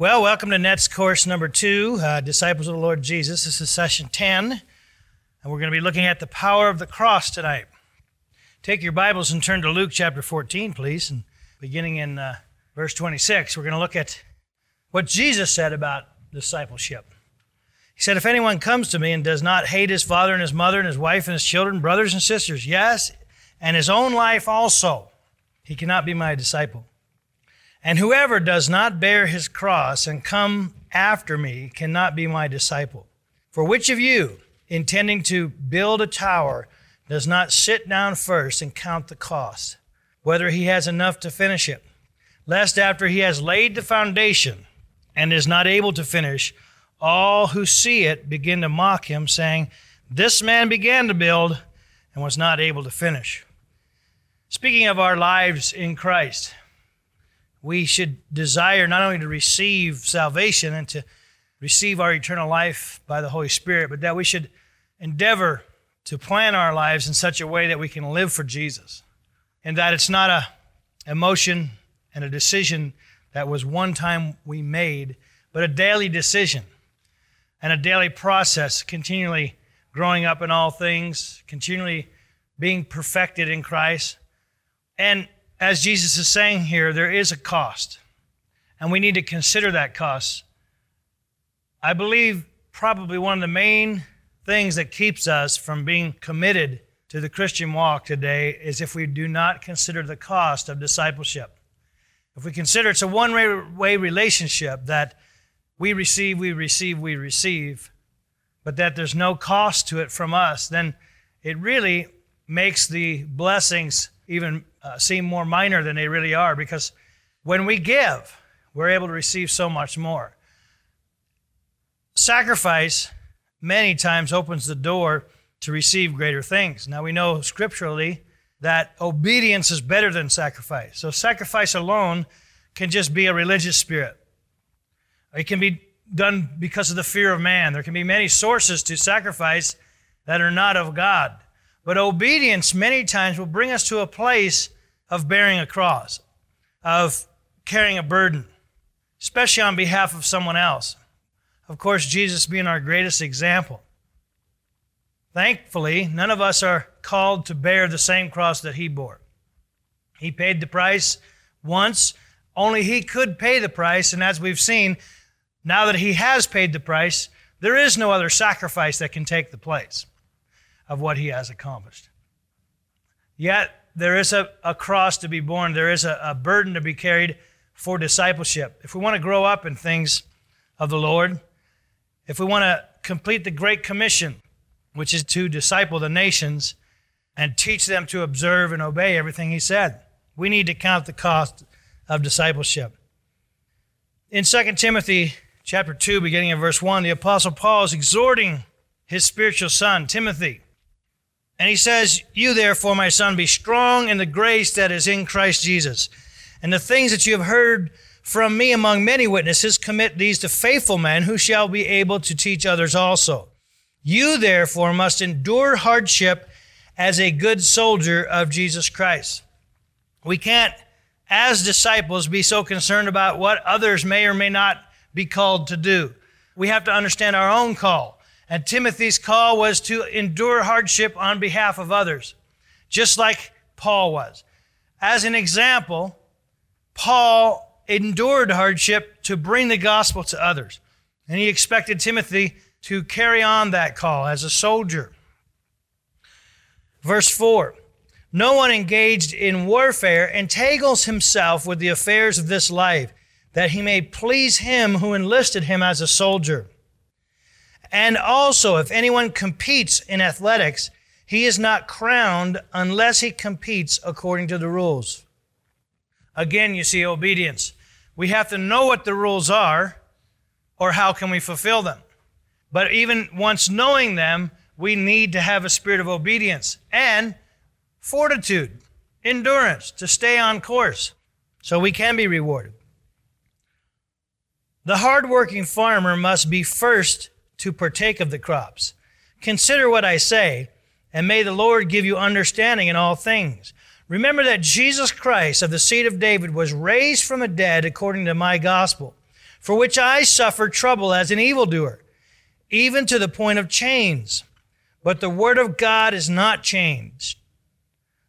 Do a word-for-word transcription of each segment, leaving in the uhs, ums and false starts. Well, welcome to NETS course number two, uh, Disciples of the Lord Jesus. This is session ten, and we're going to be looking at the power of the cross tonight. Take your Bibles and turn to Luke chapter fourteen, please, and beginning in uh, verse twenty-six, we're going to look at what Jesus said about discipleship. He said, "If anyone comes to me and does not hate his father and his mother and his wife and his children, brothers and sisters, yes, and his own life also, he cannot be my disciple. And whoever does not bear his cross and come after me cannot be my disciple. For which of you, intending to build a tower, does not sit down first and count the cost, whether he has enough to finish it? Lest after he has laid the foundation and is not able to finish, all who see it begin to mock him, saying, 'This man began to build and was not able to finish.'" Speaking of our lives in Christ, we should desire not only to receive salvation and to receive our eternal life by the Holy Spirit, but that we should endeavor to plan our lives in such a way that we can live for Jesus, and that it's not a emotion and a decision that was one time we made, but a daily decision and a daily process, continually growing up in all things, continually being perfected in Christ. And as Jesus is saying here, there is a cost, and we need to consider that cost. I believe probably one of the main things that keeps us from being committed to the Christian walk today is if we do not consider the cost of discipleship. If we consider it's a one-way relationship that we receive, we receive, we receive, but that there's no cost to it from us, then it really makes the blessings even uh, seem more minor than they really are, because when we give, we're able to receive so much more. Sacrifice many times opens the door to receive greater things. Now, we know scripturally that obedience is better than sacrifice. So sacrifice alone can just be a religious spirit. It can be done because of the fear of man. There can be many sources to sacrifice that are not of God. But obedience many times will bring us to a place of bearing a cross, of carrying a burden, especially on behalf of someone else. Of course, Jesus being our greatest example. Thankfully, none of us are called to bear the same cross that he bore. He paid the price once. Only he could pay the price, and as we've seen, now that he has paid the price, there is no other sacrifice that can take the place of what he has accomplished. Yet there is a, a cross to be borne. There is a, a burden to be carried for discipleship. If we want to grow up in things of the Lord, if we want to complete the Great Commission, which is to disciple the nations and teach them to observe and obey everything he said, we need to count the cost of discipleship. In Second Timothy chapter two, beginning in verse one, the Apostle Paul is exhorting his spiritual son, Timothy. And he says, "You therefore, my son, be strong in the grace that is in Christ Jesus. And the things that you have heard from me among many witnesses, commit these to faithful men who shall be able to teach others also. You therefore must endure hardship as a good soldier of Jesus Christ." We can't, as disciples, be so concerned about what others may or may not be called to do. We have to understand our own call. And Timothy's call was to endure hardship on behalf of others, just like Paul was. As an example, Paul endured hardship to bring the gospel to others. And he expected Timothy to carry on that call as a soldier. Verse four, "No one engaged in warfare entangles himself with the affairs of this life, that he may please him who enlisted him as a soldier. And also, if anyone competes in athletics, he is not crowned unless he competes according to the rules." Again, you see obedience. We have to know what the rules are, or how can we fulfill them. But even once knowing them, we need to have a spirit of obedience and fortitude, endurance, to stay on course so we can be rewarded. "The hardworking farmer must be first to partake of the crops. Consider what I say, and may the Lord give you understanding in all things. Remember that Jesus Christ of the seed of David was raised from the dead according to my gospel, for which I suffered trouble as an evildoer, even to the point of chains. But the word of God is not changed.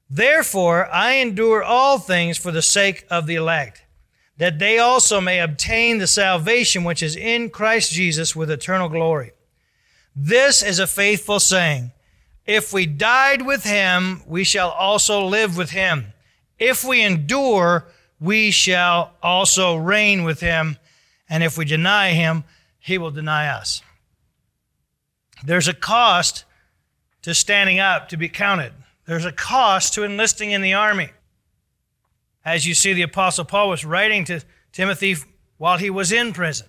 Therefore, I endure all things for the sake of the elect, that they also may obtain the salvation which is in Christ Jesus with eternal glory. This is a faithful saying. If we died with him, we shall also live with him. If we endure, we shall also reign with him. And if we deny him, he will deny us. There's a cost to standing up to be counted. There's a cost to enlisting in the army. As you see, the Apostle Paul was writing to Timothy while he was in prison,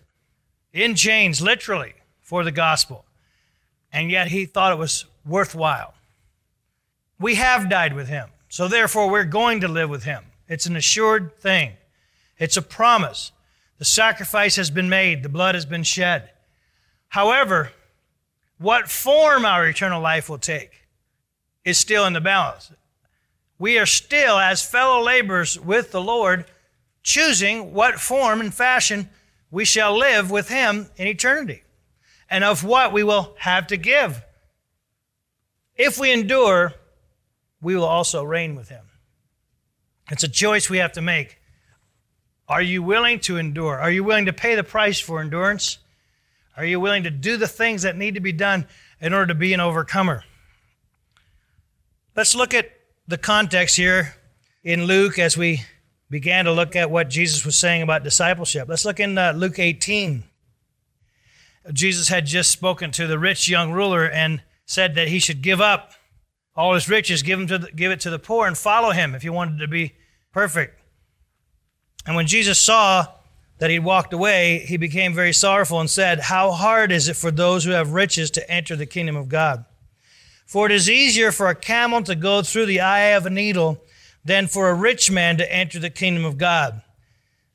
in chains, literally, for the gospel. And yet he thought it was worthwhile. We have died with him, so therefore we're going to live with him. It's an assured thing. It's a promise. The sacrifice has been made. The blood has been shed. However, what form our eternal life will take is still in the balance. We are still, as fellow laborers with the Lord, choosing what form and fashion we shall live with him in eternity, and of what we will have to give. If we endure, we will also reign with him. It's a choice we have to make. Are you willing to endure? Are you willing to pay the price for endurance? Are you willing to do the things that need to be done in order to be an overcomer? Let's look at the context here in Luke as we began to look at what Jesus was saying about discipleship. Let's look in uh, Luke eighteen. Jesus had just spoken to the rich young ruler and said that he should give up all his riches, give, him to the, give it to the poor, and follow him if he wanted to be perfect. And when Jesus saw that he walked away, he became very sorrowful and said, "How hard is it for those who have riches to enter the kingdom of God? For it is easier for a camel to go through the eye of a needle than for a rich man to enter the kingdom of God."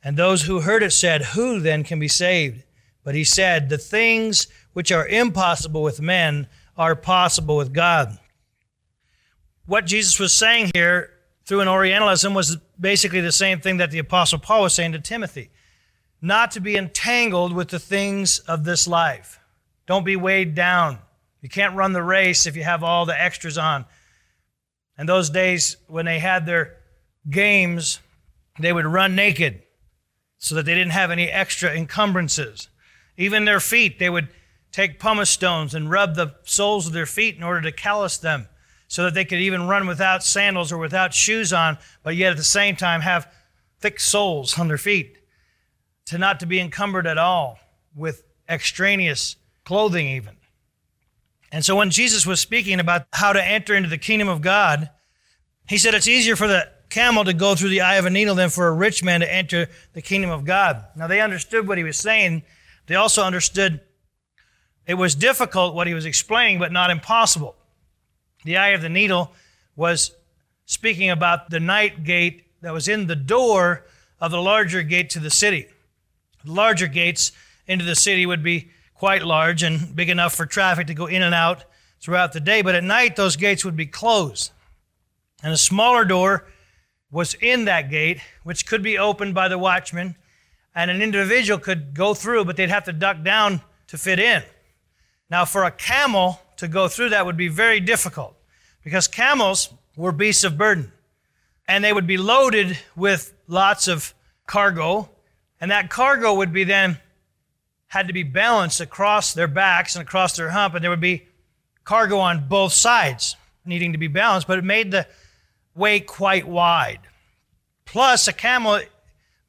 And those who heard it said, "Who then can be saved?" But he said, "The things which are impossible with men are possible with God." What Jesus was saying here through an Orientalism was basically the same thing that the Apostle Paul was saying to Timothy. Not to be entangled with the things of this life. Don't be weighed down. You can't run the race if you have all the extras on. In those days, when they had their games, they would run naked so that they didn't have any extra encumbrances. Even their feet, they would take pumice stones and rub the soles of their feet in order to callous them so that they could even run without sandals or without shoes on, but yet at the same time have thick soles on their feet. To not to be encumbered at all with extraneous clothing even. And so when Jesus was speaking about how to enter into the kingdom of God, he said it's easier for the camel to go through the eye of a needle than for a rich man to enter the kingdom of God. Now they understood what he was saying. They also understood it was difficult what he was explaining, but not impossible. The eye of the needle was speaking about the night gate that was in the door of the larger gate to the city. Larger gates into the city would be quite large and big enough for traffic to go in and out throughout the day. But at night, those gates would be closed. And a smaller door was in that gate, which could be opened by the watchman. And an individual could go through, but they'd have to duck down to fit in. Now, for a camel to go through that would be very difficult because camels were beasts of burden. And they would be loaded with lots of cargo. And that cargo would be then had to be balanced across their backs and across their hump, and there would be cargo on both sides needing to be balanced, but it made the way quite wide. Plus, a camel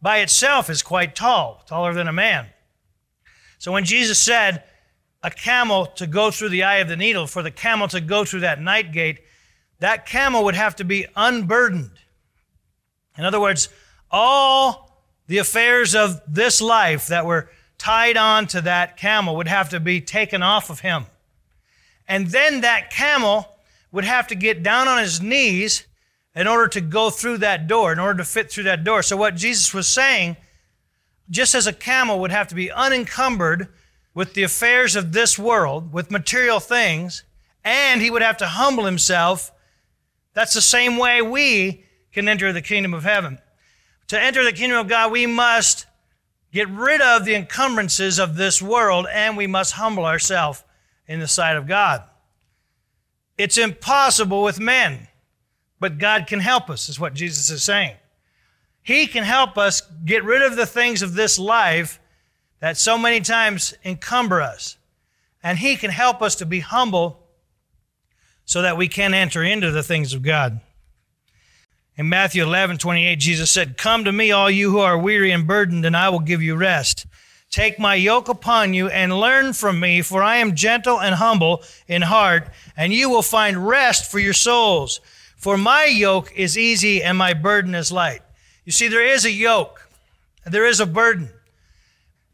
by itself is quite tall, taller than a man. So when Jesus said a camel to go through the eye of the needle, for the camel to go through that night gate, that camel would have to be unburdened. In other words, all the affairs of this life that were tied on to that camel would have to be taken off of him. And then that camel would have to get down on his knees in order to go through that door, in order to fit through that door. So what Jesus was saying, just as a camel would have to be unencumbered with the affairs of this world, with material things, and he would have to humble himself, that's the same way we can enter the kingdom of heaven. To enter the kingdom of God, we must get rid of the encumbrances of this world, and we must humble ourselves in the sight of God. It's impossible with men, but God can help us, is what Jesus is saying. He can help us get rid of the things of this life that so many times encumber us. And He can help us to be humble so that we can enter into the things of God. In Matthew eleven twenty-eight, Jesus said, "Come to me, all you who are weary and burdened, and I will give you rest. Take my yoke upon you and learn from me, for I am gentle and humble in heart, and you will find rest for your souls. For my yoke is easy and my burden is light." You see, there is a yoke. There is a burden.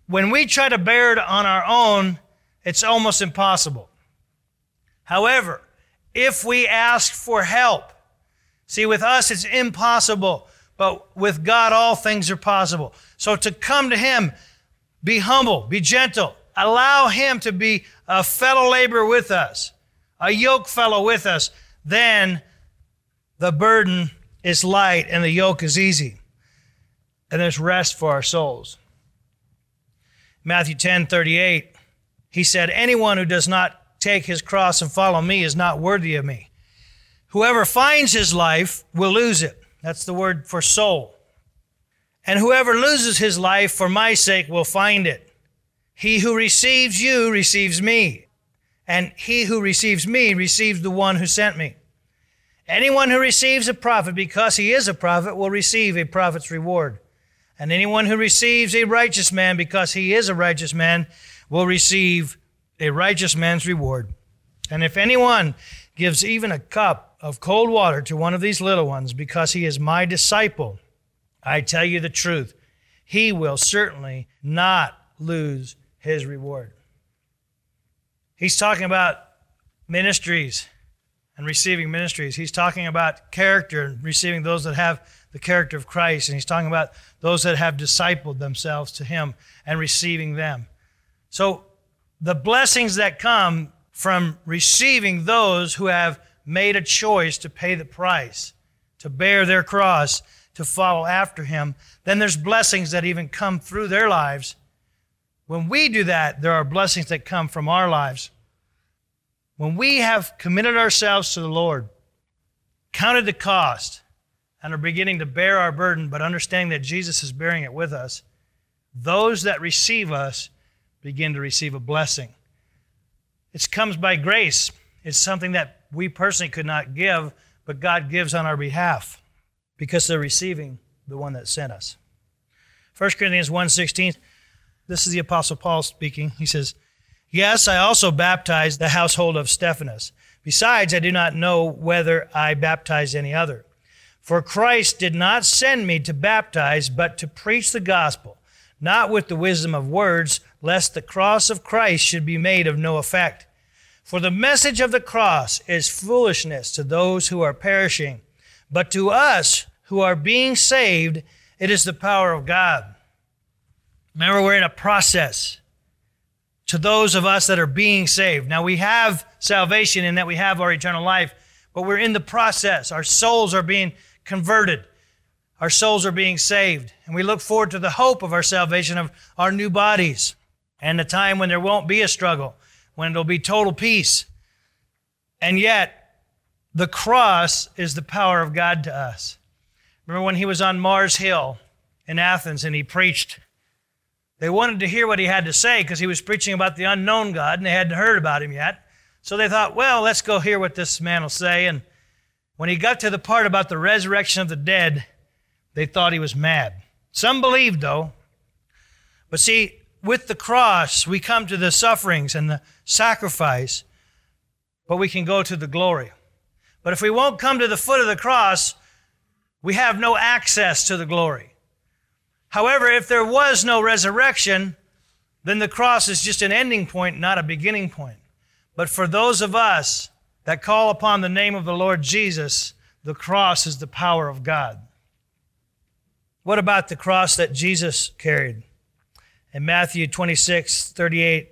When we try to bear it on our own, it's almost impossible. However, if we ask for help, see, with us it's impossible, but with God all things are possible. So to come to Him, be humble, be gentle. Allow Him to be a fellow laborer with us, a yoke fellow with us. Then the burden is light and the yoke is easy. And there's rest for our souls. Matthew ten thirty-eight, He said, "Anyone who does not take his cross and follow me is not worthy of me. Whoever finds his life will lose it." That's the word for soul. "And whoever loses his life for my sake will find it. He who receives you receives me, and he who receives me receives the one who sent me. Anyone who receives a prophet because he is a prophet will receive a prophet's reward. And anyone who receives a righteous man because he is a righteous man will receive a righteous man's reward. And if anyone gives even a cup of cold water to one of these little ones because he is my disciple, I tell you the truth, he will certainly not lose his reward." He's talking about ministries and receiving ministries. He's talking about character and receiving those that have the character of Christ, and he's talking about those that have discipled themselves to Him and receiving them. So the blessings that come from receiving those who have made a choice to pay the price, to bear their cross, to follow after Him, then there's blessings that even come through their lives. When we do that, there are blessings that come from our lives. When we have committed ourselves to the Lord, counted the cost, and are beginning to bear our burden, but understanding that Jesus is bearing it with us, those that receive us begin to receive a blessing. It comes by grace. It's something that we personally could not give, but God gives on our behalf because they're receiving the one that sent us. First Corinthians one sixteen, this is the Apostle Paul speaking. He says, "Yes, I also baptized the household of Stephanus. Besides, I do not know whether I baptized any other. For Christ did not send me to baptize, but to preach the gospel, not with the wisdom of words, lest the cross of Christ should be made of no effect. For the message of the cross is foolishness to those who are perishing, but to us who are being saved, it is the power of God." Remember, we're in a process to those of us that are being saved. Now, we have salvation in that we have our eternal life, but we're in the process. Our souls are being converted. Our souls are being saved. And we look forward to the hope of our salvation, of our new bodies, and the time when there won't be a struggle, when it'll be total peace. And yet, the cross is the power of God to us. Remember when He was on Mars Hill in Athens and He preached? They wanted to hear what He had to say because He was preaching about the unknown God and they hadn't heard about Him yet. So they thought, well, let's go hear what this man will say. And when he got to the part about the resurrection of the dead, they thought he was mad. Some believed, though. But see, with the cross, we come to the sufferings and the sacrifice, but we can go to the glory. But if we won't come to the foot of the cross, we have no access to the glory. However, if there was no resurrection, then the cross is just an ending point, not a beginning point. But for those of us that call upon the name of the Lord Jesus, the cross is the power of God. What about the cross that Jesus carried? In Matthew twenty-six thirty-eight,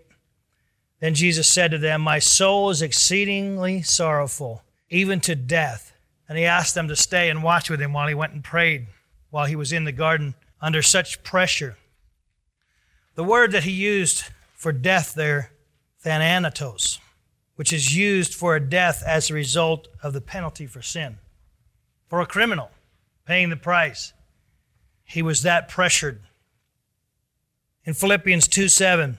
then Jesus said to them, "My soul is exceedingly sorrowful, even to death." And He asked them to stay and watch with Him while He went and prayed, while He was in the garden under such pressure. The word that he used for death there, thanatos, which is used for a death as a result of the penalty for sin. For a criminal paying the price, he was that pressured. In Philippians two seven,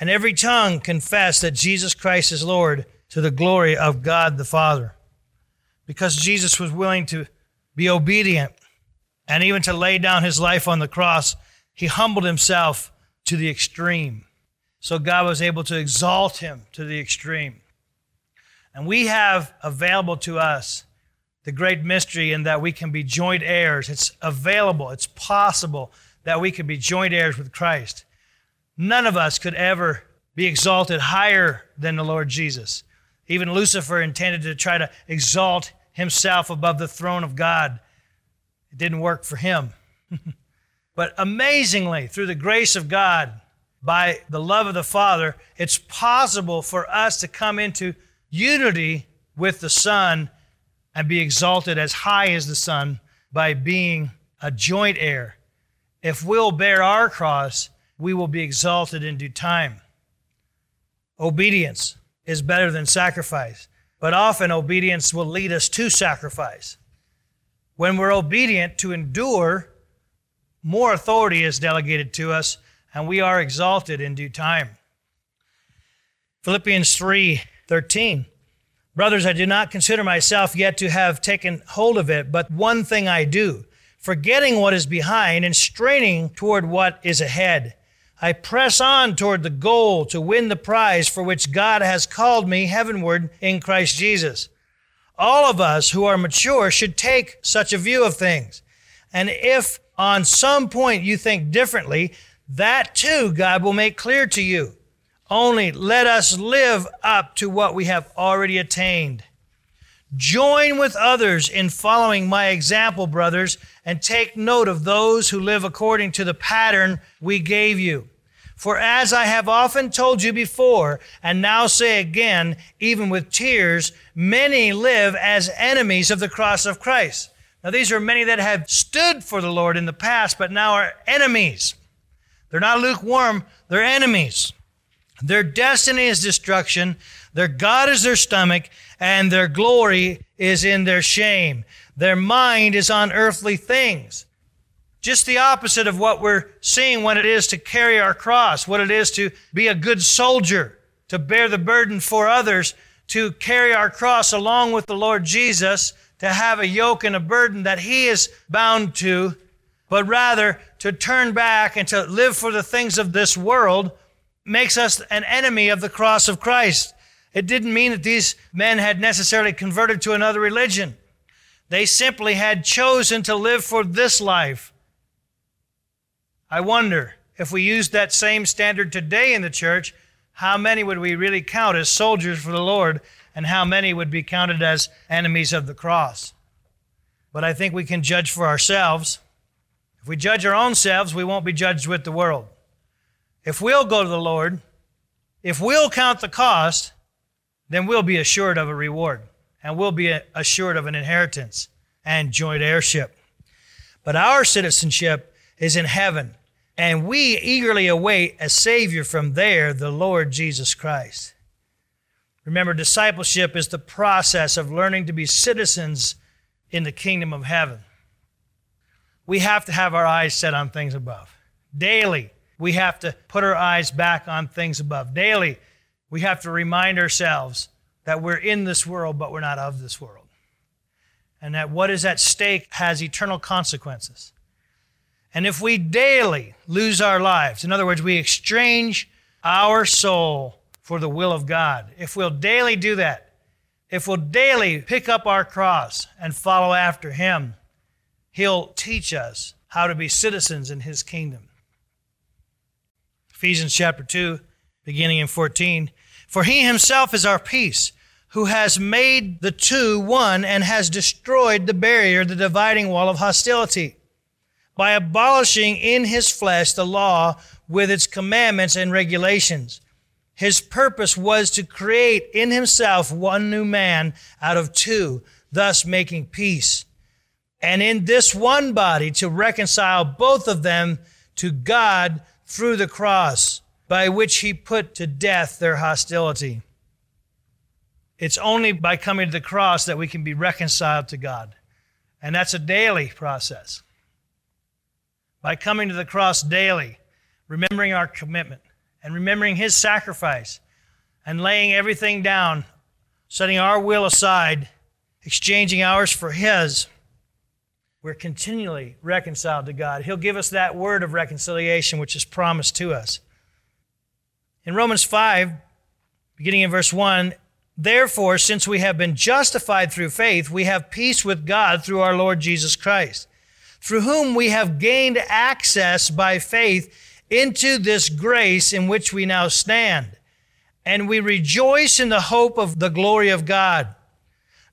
and every tongue confess that Jesus Christ is Lord, to the glory of God the Father." Because Jesus was willing to be obedient and even to lay down his life on the cross, he humbled himself to the extreme. So God was able to exalt him to the extreme. And we have available to us the great mystery in that we can be joint heirs. It's available. It's possible that we can be joint heirs with Christ. None of us could ever be exalted higher than the Lord Jesus. Even Lucifer intended to try to exalt himself above the throne of God. It didn't work for him. But amazingly, through the grace of God, by the love of the Father, it's possible for us to come into unity with the Son and be exalted as high as the Son by being a joint heir. If we'll bear our cross, we will be exalted in due time. Obedience is better than sacrifice, but often obedience will lead us to sacrifice. When we're obedient to endure, more authority is delegated to us, and we are exalted in due time. Philippians three thirteen, "Brothers, I do not consider myself yet to have taken hold of it, but one thing I do, forgetting what is behind and straining toward what is ahead. I press on toward the goal to win the prize for which God has called me heavenward in Christ Jesus." All of us who are mature should take such a view of things. And if on some point you think differently, that too God will make clear to you. Only let us live up to what we have already attained. Join with others in following my example, brothers, and take note of those who live according to the pattern we gave you. For as I have often told you before, and now say again, even with tears, many live as enemies of the cross of Christ. Now these are many that have stood for the Lord in the past, but now are enemies. They're not lukewarm, they're enemies. Their destiny is destruction, their God is their stomach, and their glory is in their shame. Their mind is on earthly things. Just the opposite of what we're seeing when it is to carry our cross, what it is to be a good soldier, to bear the burden for others, to carry our cross along with the Lord Jesus, to have a yoke and a burden that he is bound to, but rather to turn back and to live for the things of this world makes us an enemy of the cross of Christ. It didn't mean that these men had necessarily converted to another religion. They simply had chosen to live for this life. I wonder if we used that same standard today in the church, how many would we really count as soldiers for the Lord, and how many would be counted as enemies of the cross? But I think we can judge for ourselves. If we judge our own selves, we won't be judged with the world. If we'll go to the Lord, if we'll count the cost, then we'll be assured of a reward, and we'll be assured of an inheritance and joint heirship. But our citizenship is in heaven, and we eagerly await a Savior from there, the Lord Jesus Christ. Remember, discipleship is the process of learning to be citizens in the kingdom of heaven. We have to have our eyes set on things above. Daily, we have to put our eyes back on things above. Daily, we have to remind ourselves that we're in this world, but we're not of this world. And that what is at stake has eternal consequences. And if we daily lose our lives, in other words, we exchange our soul for the will of God. If we'll daily do that, if we'll daily pick up our cross and follow after him, he'll teach us how to be citizens in his kingdom. Ephesians chapter two, beginning in fourteen. For he himself is our peace, who has made the two one and has destroyed the barrier, the dividing wall of hostility, by abolishing in his flesh the law with its commandments and regulations. His purpose was to create in himself one new man out of two, thus making peace, and in this one body to reconcile both of them to God through the cross, by which he put to death their hostility. It's only by coming to the cross that we can be reconciled to God. And that's a daily process. By coming to the cross daily, remembering our commitment and remembering his sacrifice and laying everything down, setting our will aside, exchanging ours for his, we're continually reconciled to God. He'll give us that word of reconciliation which is promised to us. In Romans five, beginning in verse one, therefore, since we have been justified through faith, we have peace with God through our Lord Jesus Christ, through whom we have gained access by faith into this grace in which we now stand. And we rejoice in the hope of the glory of God.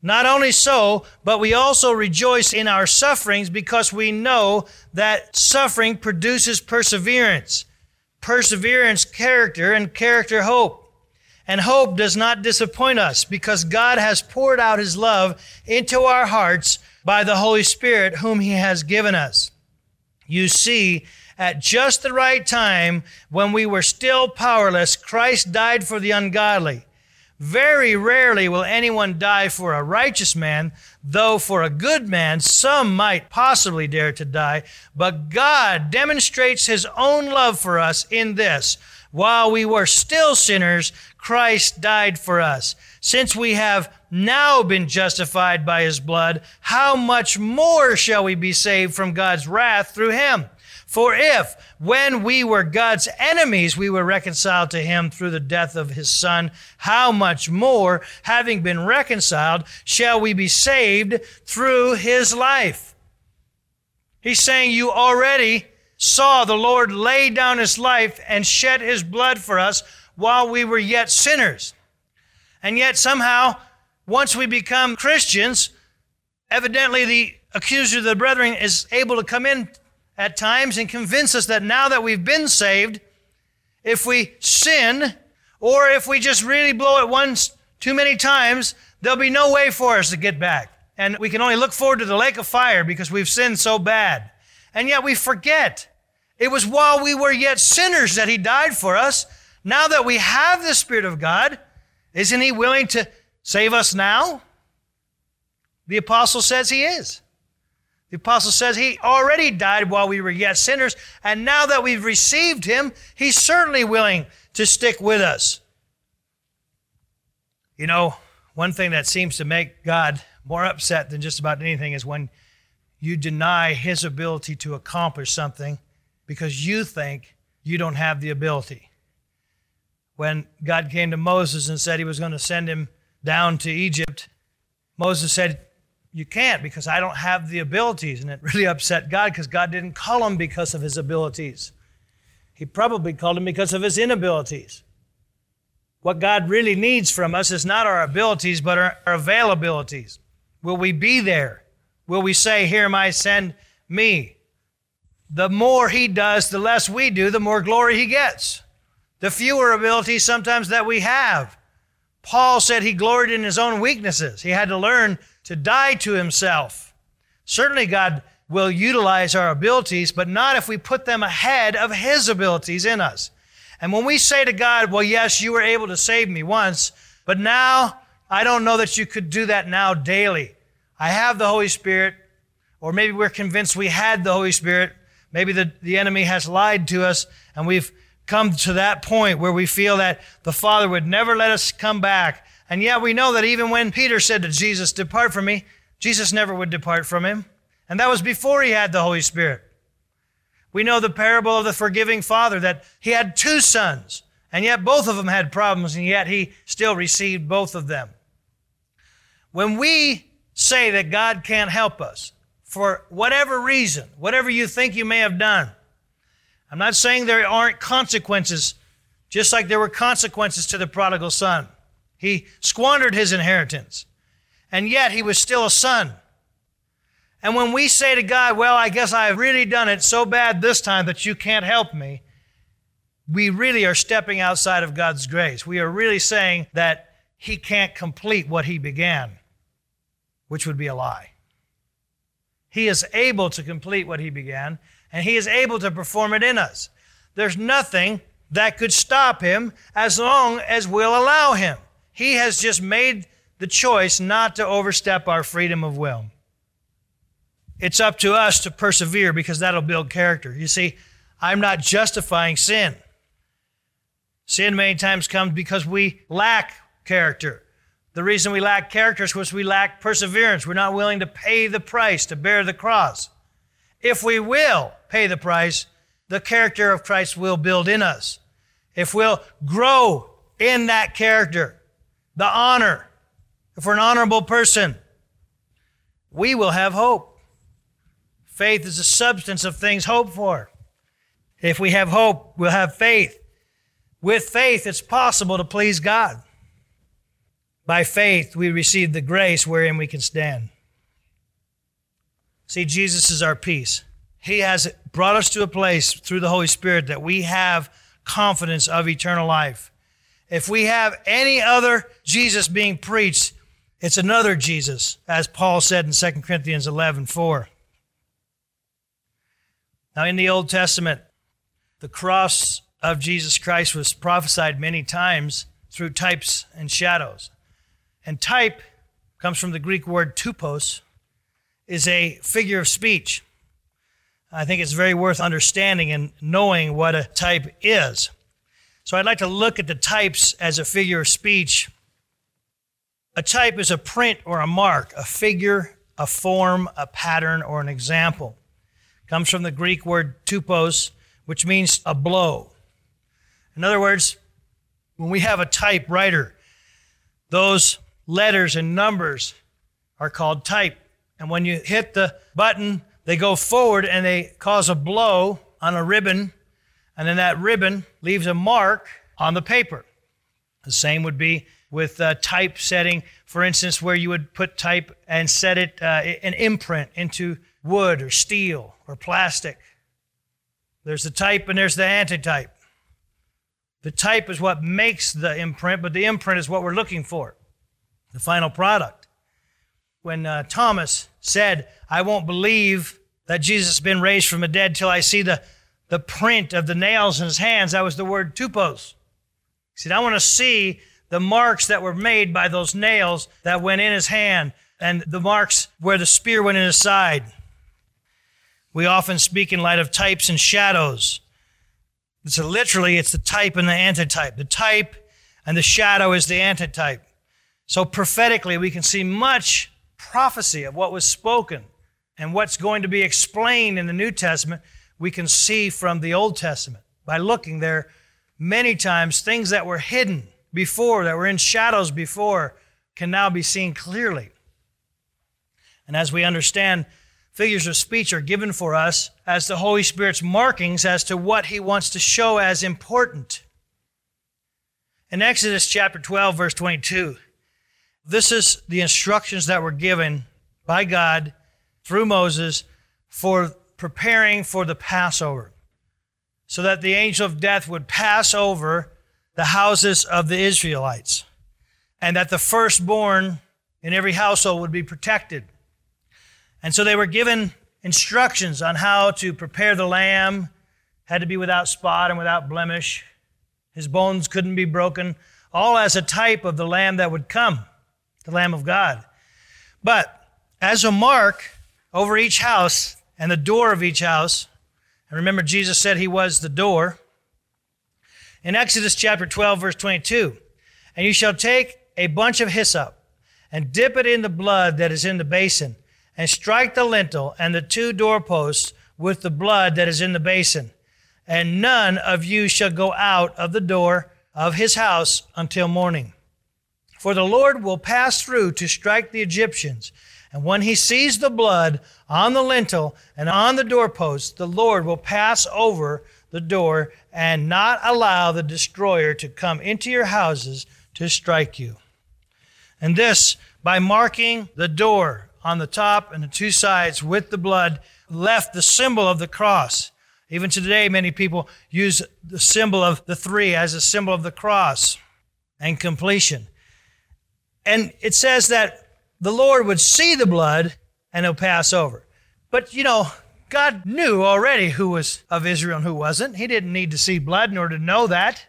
Not only so, but we also rejoice in our sufferings because we know that suffering produces perseverance. Perseverance, character, and character, hope. And hope does not disappoint us because God has poured out his love into our hearts by the Holy Spirit whom he has given us. You see, at just the right time, when we were still powerless, Christ died for the ungodly. Very rarely will anyone die for a righteous man, though for a good man some might possibly dare to die. But God demonstrates his own love for us in this: while we were still sinners, Christ died for us. Since we have now been justified by his blood, how much more shall we be saved from God's wrath through him? For if, when we were God's enemies, we were reconciled to him through the death of his son, how much more, having been reconciled, shall we be saved through his life? He's saying you already saw the Lord lay down his life and shed his blood for us while we were yet sinners. And yet somehow, once we become Christians, evidently the accuser of the brethren is able to come in at times and convince us that now that we've been saved, if we sin or if we just really blow it once too many times, there'll be no way for us to get back. And we can only look forward to the lake of fire because we've sinned so bad. And yet we forget. It was while we were yet sinners that he died for us. Now that we have the Spirit of God, isn't he willing to save us now? The apostle says he is. The apostle says he already died while we were yet sinners, and now that we've received him, he's certainly willing to stick with us. You know, one thing that seems to make God more upset than just about anything is when you deny his ability to accomplish something because you think you don't have the ability. When God came to Moses and said he was going to send him down to Egypt, Moses said, you can't because I don't have the abilities. And it really upset God because God didn't call him because of his abilities. He probably called him because of his inabilities. What God really needs from us is not our abilities, but our, our availabilities. Will we be there? Will we say, here am I, send me? The more he does, the less we do, the more glory he gets. The fewer abilities sometimes that we have. Paul said he gloried in his own weaknesses. He had to learn to die to himself. Certainly God will utilize our abilities, but not if we put them ahead of his abilities in us. And when we say to God, well, yes, you were able to save me once, but now I don't know that you could do that now daily. I have the Holy Spirit, or maybe we're convinced we had the Holy Spirit. Maybe the, the enemy has lied to us, and we've come to that point where we feel that the Father would never let us come back. And yet we know that even when Peter said to Jesus, depart from me, Jesus never would depart from him. And that was before he had the Holy Spirit. We know the parable of the forgiving Father, that he had two sons, and yet both of them had problems, and yet he still received both of them. When we say that God can't help us for whatever reason, whatever you think you may have done. I'm not saying there aren't consequences just like there were consequences to the prodigal son. He squandered his inheritance, and yet he was still a son. And when we say to God, well, I guess I've really done it so bad this time that you can't help me, we really are stepping outside of God's grace. We are really saying that he can't complete what he began, which would be a lie. He is able to complete what he began, and he is able to perform it in us. There's nothing that could stop him as long as we'll allow him. He has just made the choice not to overstep our freedom of will. It's up to us to persevere, because that'll build character. You see, I'm not justifying sin. Sin many times comes because we lack character. The reason we lack character is because we lack perseverance. We're not willing to pay the price to bear the cross. If we will pay the price, the character of Christ will build in us. If we'll grow in that character, the honor, if we're an honorable person, we will have hope. Faith is the substance of things hoped for. If we have hope, we'll have faith. With faith, it's possible to please God. By faith, we receive the grace wherein we can stand. See, Jesus is our peace. He has brought us to a place through the Holy Spirit that we have confidence of eternal life. If we have any other Jesus being preached, it's another Jesus, as Paul said in Second Corinthians eleven four. Now, in the Old Testament, the cross of Jesus Christ was prophesied many times through types and shadows. And type comes from the Greek word tupos, is a figure of speech. I think it's very worth understanding and knowing what a type is. So I'd like to look at the types as a figure of speech. A type is a print or a mark, a figure, a form, a pattern, or an example. It comes from the Greek word tupos, which means a blow. In other words, when we have a typewriter, those letters and numbers are called type. And when you hit the button, they go forward and they cause a blow on a ribbon, and then that ribbon leaves a mark on the paper. The same would be with uh, type setting, for instance, where you would put type and set it, uh, an imprint into wood or steel or plastic. There's the type and there's the antitype. The type is what makes the imprint, but the imprint is what we're looking for, the final product. When uh, Thomas said, I won't believe that Jesus has been raised from the dead till I see the, the print of the nails in his hands. That was the word tupos. He said, I want to see the marks that were made by those nails that went in his hand and the marks where the spear went in his side. We often speak in light of types and shadows. So literally, it's the type and the antitype. The type and the shadow is the antitype. So prophetically, we can see much prophecy of what was spoken and what's going to be explained in the New Testament. We can see from the Old Testament by looking there. Many times things that were hidden before, that were in shadows before, can now be seen clearly. And as we understand, figures of speech are given for us as the Holy Spirit's markings as to what he wants to show as important. In Exodus chapter twelve, verse twenty-two, this is the instructions that were given by God through Moses for preparing for the Passover, so that the angel of death would pass over the houses of the Israelites, and that the firstborn in every household would be protected. And so they were given instructions on how to prepare the lamb. Had to be without spot and without blemish. His bones couldn't be broken, all as a type of the lamb that would come, the Lamb of God. But as a mark over each house and the door of each house, and remember Jesus said he was the door, in Exodus chapter twelve, verse twenty-two, and you shall take a bunch of hyssop and dip it in the blood that is in the basin, and strike the lintel and the two doorposts with the blood that is in the basin, and none of you shall go out of the door of his house until morning. For the Lord will pass through to strike the Egyptians. And when he sees the blood on the lintel and on the doorposts, the Lord will pass over the door and not allow the destroyer to come into your houses to strike you. And this, by marking the door on the top and the two sides with the blood, left the symbol of the cross. Even today, many people use the symbol of the three as a symbol of the cross and completion. And it says that the Lord would see the blood and he'll pass over. But, you know, God knew already who was of Israel and who wasn't. He didn't need to see blood in order to know that.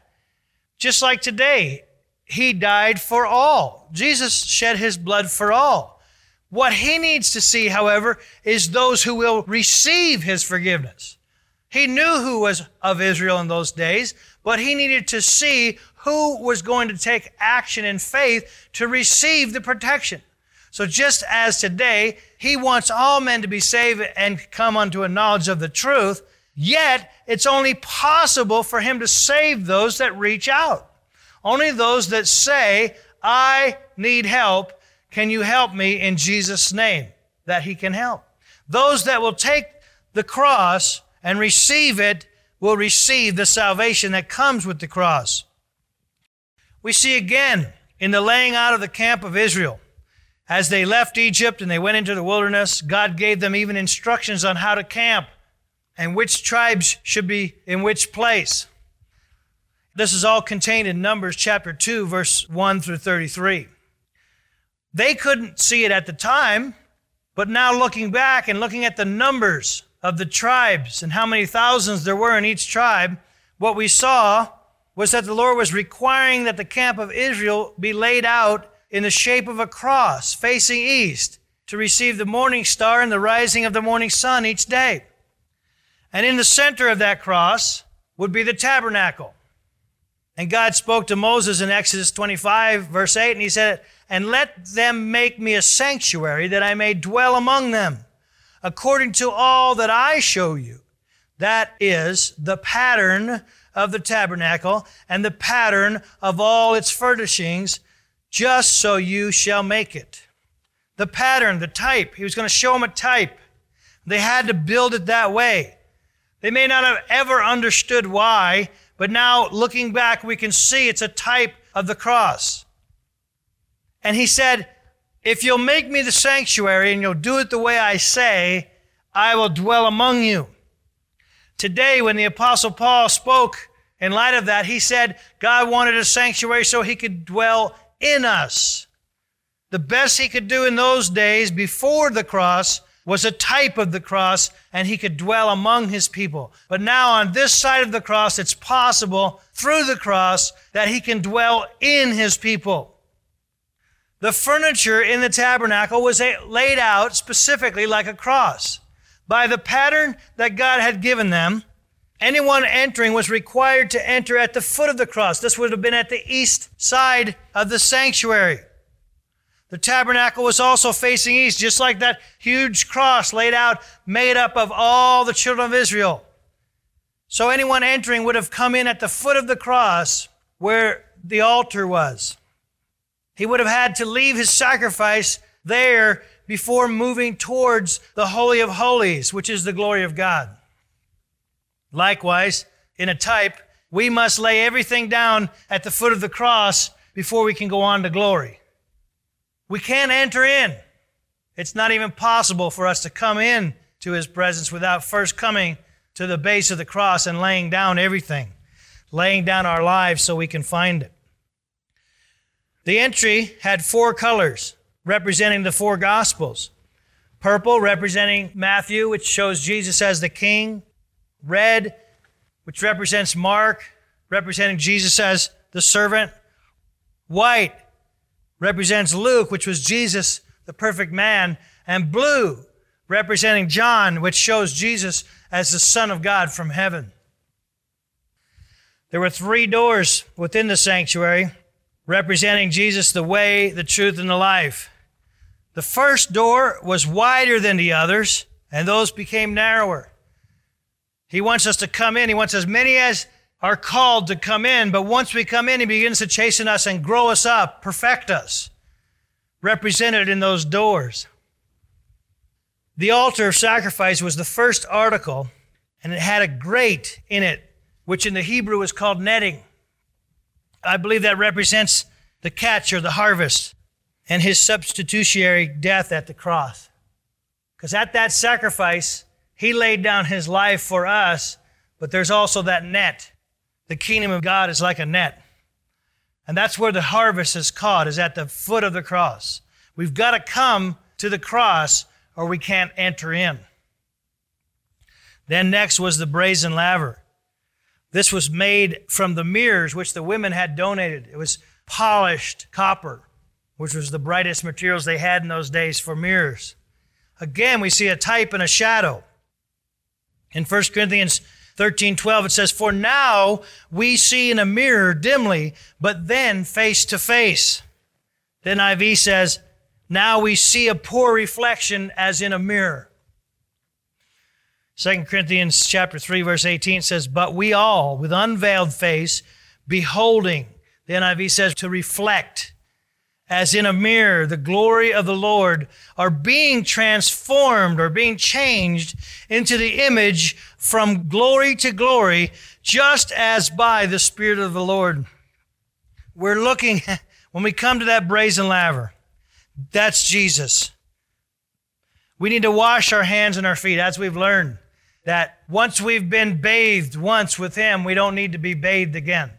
Just like today, he died for all. Jesus shed his blood for all. What he needs to see, however, is those who will receive his forgiveness. He knew who was of Israel in those days, but he needed to see who was going to take action in faith to receive the protection. So just as today, he wants all men to be saved and come unto a knowledge of the truth, yet it's only possible for him to save those that reach out. Only those that say, I need help. Can you help me in Jesus' name? That he can help. Those that will take the cross and receive it will receive the salvation that comes with the cross. We see again in the laying out of the camp of Israel. As they left Egypt and they went into the wilderness, God gave them even instructions on how to camp and which tribes should be in which place. This is all contained in Numbers chapter two, verse one through thirty-three. They couldn't see it at the time, but now looking back and looking at the numbers of the tribes and how many thousands there were in each tribe, what we saw was that the Lord was requiring that the camp of Israel be laid out in the shape of a cross facing east to receive the morning star and the rising of the morning sun each day. And in the center of that cross would be the tabernacle. And God spoke to Moses in Exodus twenty-five, verse eight, and he said, and let them make me a sanctuary that I may dwell among them, according to all that I show you. That is the pattern of the tabernacle and the pattern of all its furnishings, just so you shall make it. The pattern, the type. He was going to show them a type. They had to build it that way. They may not have ever understood why, but now, looking back, we can see it's a type of the cross. And he said, if you'll make me the sanctuary and you'll do it the way I say, I will dwell among you. Today, when the Apostle Paul spoke in light of that, he said God wanted a sanctuary so he could dwell in us. The best he could do in those days before the cross was a type of the cross, and he could dwell among his people. But now on this side of the cross, it's possible through the cross that he can dwell in his people. The furniture in the tabernacle was laid out specifically like a cross. By the pattern that God had given them, anyone entering was required to enter at the foot of the cross. This would have been at the east side of the sanctuary. The tabernacle was also facing east, just like that huge cross laid out, made up of all the children of Israel. So anyone entering would have come in at the foot of the cross where the altar was. He would have had to leave his sacrifice there before moving towards the Holy of Holies, which is the glory of God. Likewise, in a type, we must lay everything down at the foot of the cross before we can go on to glory. We can't enter in. It's not even possible for us to come in to his presence without first coming to the base of the cross and laying down everything, laying down our lives so we can find it. The entry had four colors representing the four Gospels. Purple representing Matthew, which shows Jesus as the King. Red, which represents Mark, representing Jesus as the servant. White represents Luke, which was Jesus, the perfect man, and blue, representing John, which shows Jesus as the Son of God from heaven. There were three doors within the sanctuary, representing Jesus, the way, the truth, and the life. The first door was wider than the others, and those became narrower. He wants us to come in. He wants as many as are called to come in, but once we come in, he begins to chasten us and grow us up, perfect us, represented in those doors. The altar of sacrifice was the first article, and it had a grate in it which in the Hebrew is called netting. I believe that represents the catch or the harvest and his substitutionary death at the cross. Because at that sacrifice, he laid down his life for us, but there's also that net. The kingdom of God is like a net. And that's where the harvest is caught, is at the foot of the cross. We've got to come to the cross or we can't enter in. Then next was the brazen laver. This was made from the mirrors which the women had donated. It was polished copper, which was the brightest materials they had in those days for mirrors. Again, we see a type and a shadow. In First Corinthians thirteen twelve, it says, "For now we see in a mirror dimly, but then face to face." Then N I V says, "Now we see a poor reflection as in a mirror." Second Corinthians chapter three, verse eighteen says, "But we all, with unveiled face, beholding," the N I V says, "to reflect, as in a mirror, the glory of the Lord, are being transformed," or being changed, "into the image from glory to glory, just as by the Spirit of the Lord." We're looking, when we come to that brazen laver, that's Jesus. We need to wash our hands and our feet, as we've learned, that once we've been bathed once with him, we don't need to be bathed again.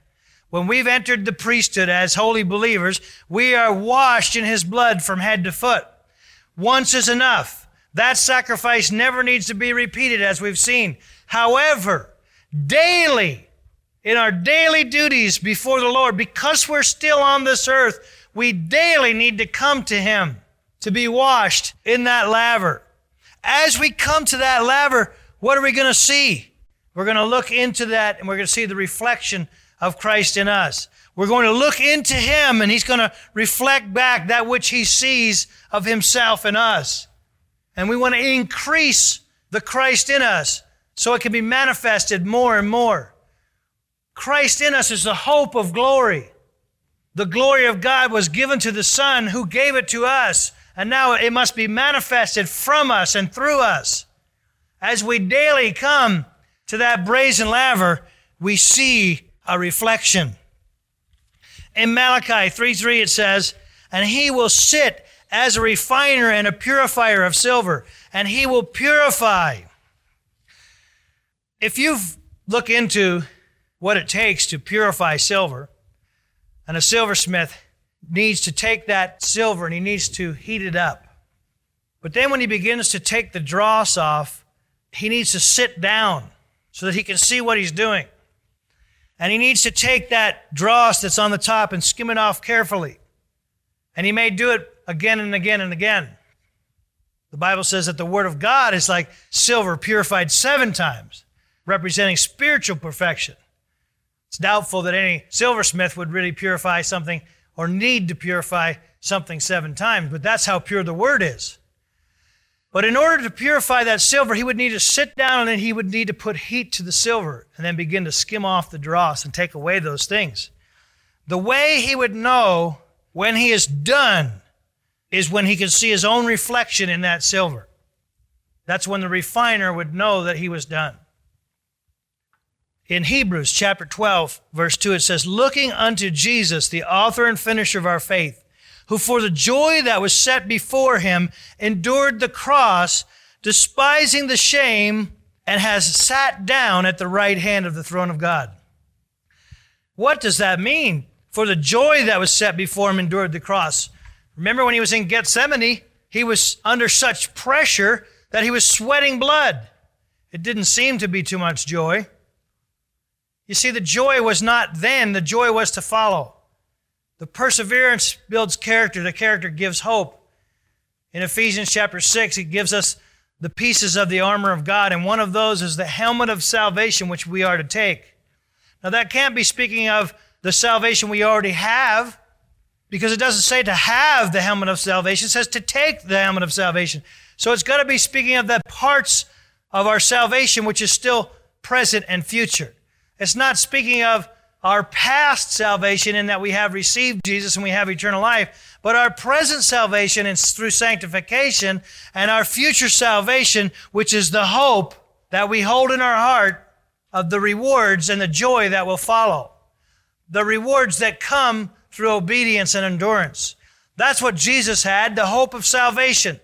When we've entered the priesthood as holy believers, we are washed in his blood from head to foot. Once is enough. That sacrifice never needs to be repeated, as we've seen. However, daily, in our daily duties before the Lord, because we're still on this earth, we daily need to come to him to be washed in that laver. As we come to that laver, what are we going to see? We're going to look into that and we're going to see the reflection of Christ in us. We're going to look into him and he's going to reflect back that which he sees of himself in us. And we want to increase the Christ in us so it can be manifested more and more. Christ in us is the hope of glory. The glory of God was given to the Son who gave it to us, and now it must be manifested from us and through us. As we daily come to that brazen laver, we see a reflection. In Malachi three three it says, "And he will sit as a refiner and a purifier of silver, and he will purify." If you look into what it takes to purify silver, and a silversmith needs to take that silver and he needs to heat it up. But then when he begins to take the dross off, he needs to sit down so that he can see what he's doing. And he needs to take that dross that's on the top and skim it off carefully. And he may do it again and again and again. The Bible says that the Word of God is like silver purified seven times, representing spiritual perfection. It's doubtful that any silversmith would really purify something or need to purify something seven times, but that's how pure the Word is. But in order to purify that silver, he would need to sit down and then he would need to put heat to the silver and then begin to skim off the dross and take away those things. The way he would know when he is done is when he could see his own reflection in that silver. That's when the refiner would know that he was done. In Hebrews chapter twelve, verse two, it says, "Looking unto Jesus, the author and finisher of our faith, who for the joy that was set before him endured the cross, despising the shame, and has sat down at the right hand of the throne of God." What does that mean? For the joy that was set before him endured the cross. Remember when he was in Gethsemane, he was under such pressure that he was sweating blood. It didn't seem to be too much joy. You see, the joy was not then, the joy was to follow. The perseverance builds character, the character gives hope. In Ephesians chapter six, it gives us the pieces of the armor of God, and one of those is the helmet of salvation which we are to take. Now that can't be speaking of the salvation we already have, because it doesn't say to have the helmet of salvation, it says to take the helmet of salvation. So it's got to be speaking of the parts of our salvation which is still present and future. It's not speaking of our past salvation in that we have received Jesus and we have eternal life, but our present salvation is through sanctification and our future salvation, which is the hope that we hold in our heart of the rewards and the joy that will follow. The rewards that come through obedience and endurance. That's what Jesus had, the hope of salvation.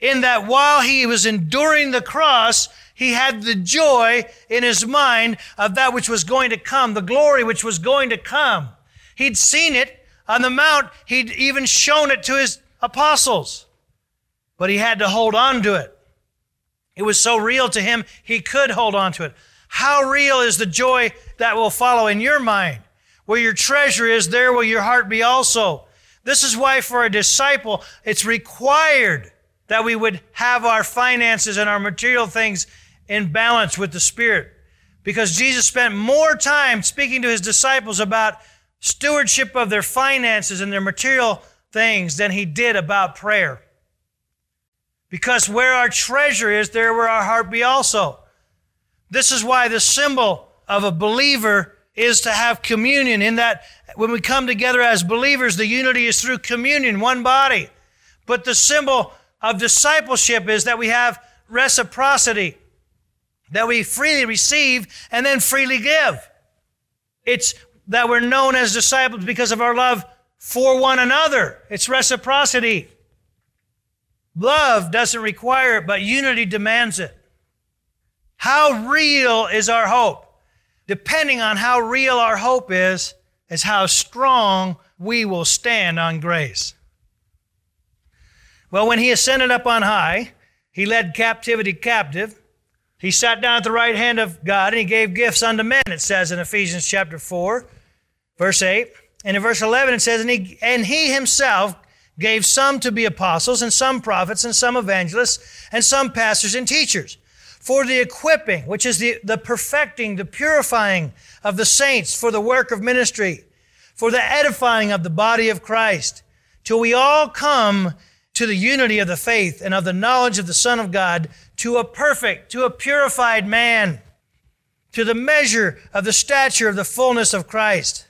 In that while he was enduring the cross, he had the joy in his mind of that which was going to come, the glory which was going to come. He'd seen it on the mount. He'd even shown it to his apostles. But he had to hold on to it. It was so real to him, he could hold on to it. How real is the joy that will follow in your mind? Where your treasure is, there will your heart be also. This is why for a disciple, it's required that we would have our finances and our material things in balance with the Spirit. Because Jesus spent more time speaking to his disciples about stewardship of their finances and their material things than he did about prayer. Because where our treasure is, there will our heart be also. This is why the symbol of a believer is to have communion, in that when we come together as believers, the unity is through communion, one body. But the symbol of discipleship is that we have reciprocity, that we freely receive and then freely give. It's that we're known as disciples because of our love for one another. It's reciprocity. Love doesn't require it, but unity demands it. How real is our hope? Depending on how real our hope is, is how strong we will stand on grace. Well, when he ascended up on high, he led captivity captive. He sat down at the right hand of God, and he gave gifts unto men, it says in Ephesians chapter four, verse eight. And in verse eleven it says, and he, and he himself gave some to be apostles, and some prophets, and some evangelists, and some pastors and teachers, for the equipping, which is the, the perfecting, the purifying of the saints for the work of ministry, for the edifying of the body of Christ, till we all come to the unity of the faith and of the knowledge of the Son of God, to a perfect, to a purified man, to the measure of the stature of the fullness of Christ.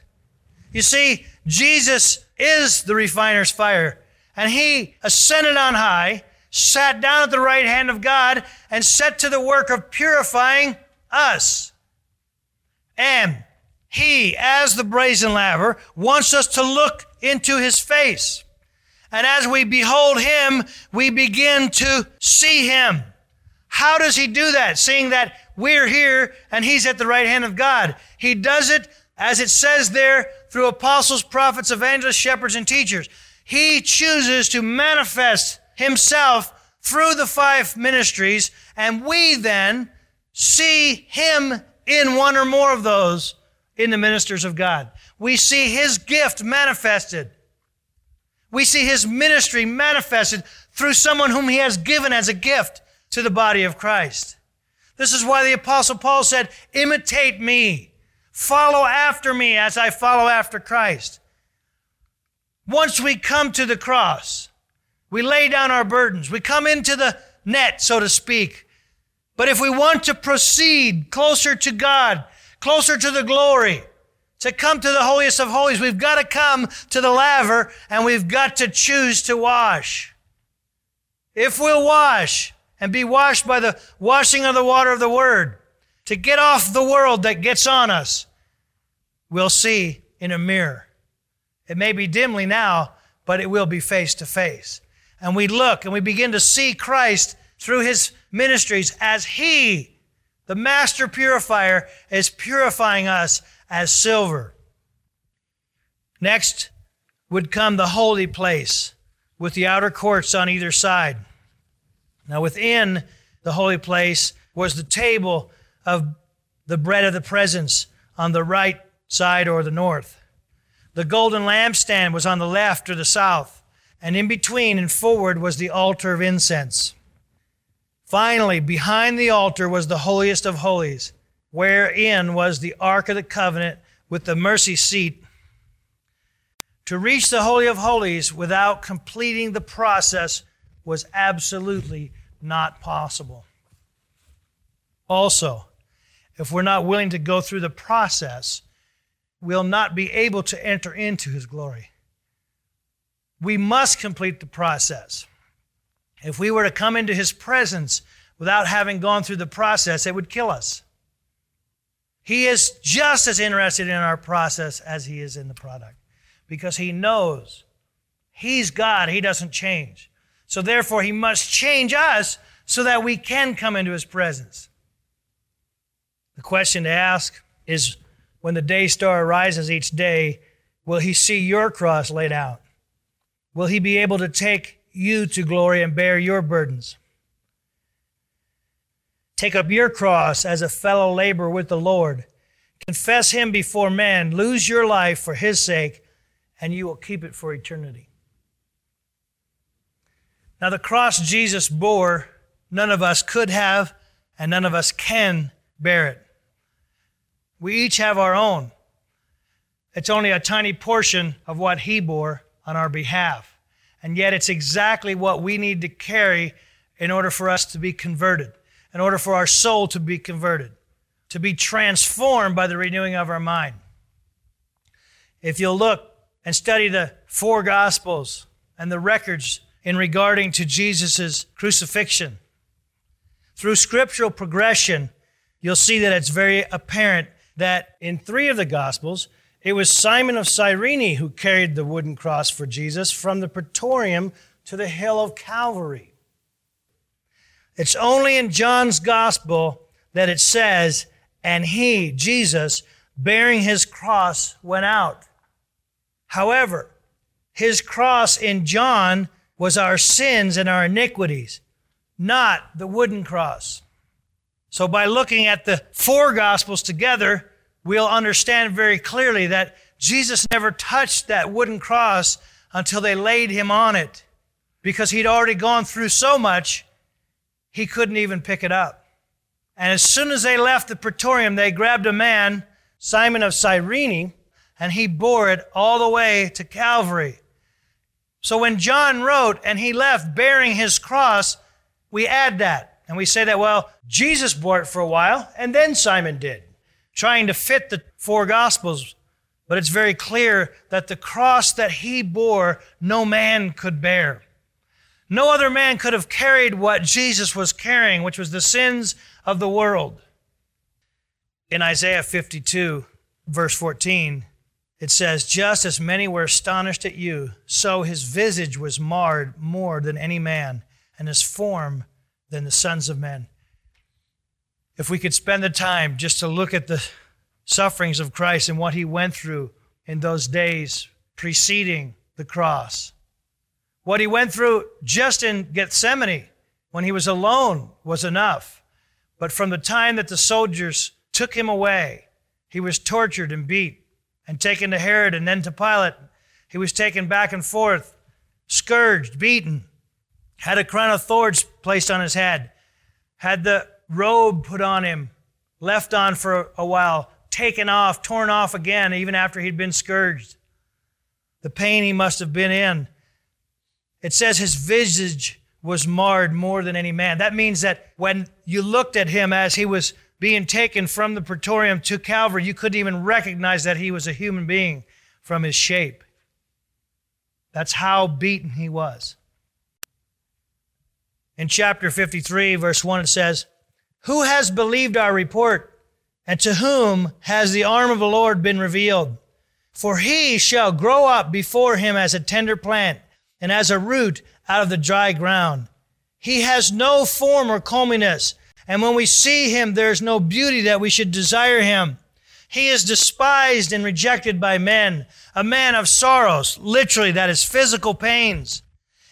You see, Jesus is the refiner's fire, and he ascended on high, sat down at the right hand of God, and set to the work of purifying us. And he, as the brazen laver, wants us to look into his face. And as we behold him, we begin to see him. How does he do that? Seeing that we're here and he's at the right hand of God. He does it, as it says there, through apostles, prophets, evangelists, shepherds, and teachers. He chooses to manifest himself through the five ministries, and we then see him in one or more of those in the ministers of God. We see his gift manifested. We see his ministry manifested through someone whom he has given as a gift to the body of Christ. This is why the Apostle Paul said, imitate me, follow after me as I follow after Christ. Once we come to the cross, we lay down our burdens. We come into the net, so to speak. But if we want to proceed closer to God, closer to the glory, to come to the holiest of holies, we've got to come to the laver, and we've got to choose to wash. If we'll wash and be washed by the washing of the water of the Word, to get off the world that gets on us, we'll see in a mirror. It may be dimly now, but it will be face to face. And we look and we begin to see Christ through his ministries as he, the master purifier, is purifying us as silver. Next would come the holy place with the outer courts on either side. Now within the holy place was the table of the bread of the presence on the right side or the north. The golden lampstand was on the left or the south, and in between and forward was the altar of incense. Finally, behind the altar was the holiest of holies, wherein was the Ark of the Covenant with the mercy seat. To reach the Holy of Holies without completing the process was absolutely not possible. Also, if we're not willing to go through the process, we'll not be able to enter into his glory. We must complete the process. If we were to come into his presence without having gone through the process, it would kill us. He is just as interested in our process as he is in the product, because he knows he's God. He doesn't change. So therefore, he must change us so that we can come into his presence. The question to ask is, when the day star rises each day, will he see your cross laid out? Will he be able to take you to glory and bear your burdens? Take up your cross as a fellow laborer with the Lord. Confess him before men. Lose your life for his sake, and you will keep it for eternity. Now, the cross Jesus bore, none of us could have, and none of us can bear it. We each have our own. It's only a tiny portion of what he bore on our behalf. And yet it's exactly what we need to carry in order for us to be converted, in order for our soul to be converted, to be transformed by the renewing of our mind. If you'll look and study the four Gospels and the records in regarding to Jesus' crucifixion, through scriptural progression, you'll see that it's very apparent that in three of the Gospels, it was Simon of Cyrene who carried the wooden cross for Jesus from the Praetorium to the hill of Calvary. It's only in John's Gospel that it says, and he, Jesus, bearing his cross, went out. However, his cross in John was our sins and our iniquities, not the wooden cross. So by looking at the four Gospels together, we'll understand very clearly that Jesus never touched that wooden cross until they laid him on it, because he'd already gone through so much he couldn't even pick it up. And as soon as they left the Praetorium, they grabbed a man, Simon of Cyrene, and he bore it all the way to Calvary. So when John wrote, and he left bearing his cross, we add that. And we say that, well, Jesus bore it for a while, and then Simon did, trying to fit the four Gospels. But it's very clear that the cross that he bore, no man could bear. No other man could have carried what Jesus was carrying, which was the sins of the world. In Isaiah fifty-two, verse fourteen, it says, just as many were astonished at you, so his visage was marred more than any man, and his form than the sons of men. If we could spend the time just to look at the sufferings of Christ and what he went through in those days preceding the cross. What he went through just in Gethsemane when he was alone was enough. But from the time that the soldiers took him away, he was tortured and beat and taken to Herod and then to Pilate. He was taken back and forth, scourged, beaten, had a crown of thorns placed on his head, had the robe put on him, left on for a while, taken off, torn off again, even after he'd been scourged. The pain he must have been in. It says his visage was marred more than any man. That means that when you looked at him as he was being taken from the Praetorium to Calvary, you couldn't even recognize that he was a human being from his shape. That's how beaten he was. In chapter fifty-three, verse one, it says, who has believed our report, and to whom has the arm of the Lord been revealed? For he shall grow up before him as a tender plant, and as a root out of the dry ground. He has no form or comeliness, and when we see him, there is no beauty that we should desire him. He is despised and rejected by men, a man of sorrows, literally, that is physical pains,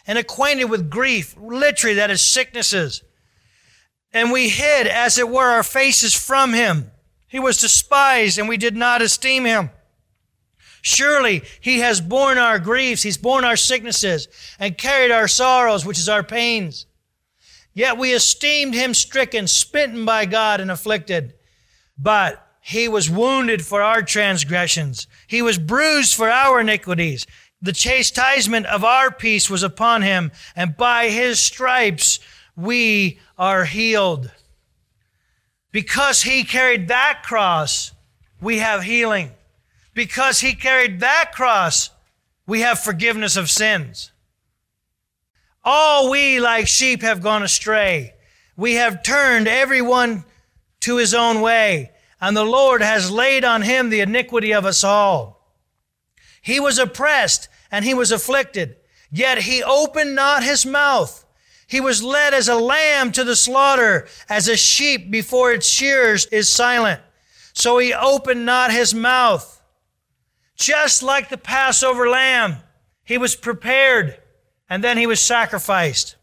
and acquainted with grief, literally, that is sicknesses. And we hid, as it were, our faces from him. He was despised, and we did not esteem him. Surely he has borne our griefs, he's borne our sicknesses, and carried our sorrows, which is our pains. Yet we esteemed him stricken, smitten by God, and afflicted. But he was wounded for our transgressions. He was bruised for our iniquities. The chastisement of our peace was upon him, and by his stripes we are healed. Because he carried that cross, we have healing. Because he carried that cross, we have forgiveness of sins. All we like sheep have gone astray. We have turned everyone to his own way, and the Lord has laid on him the iniquity of us all. He was oppressed and he was afflicted, yet he opened not his mouth. He was led as a lamb to the slaughter, as a sheep before its shearers is silent. So he opened not his mouth. Just like the Passover lamb, he was prepared and then he was sacrificed.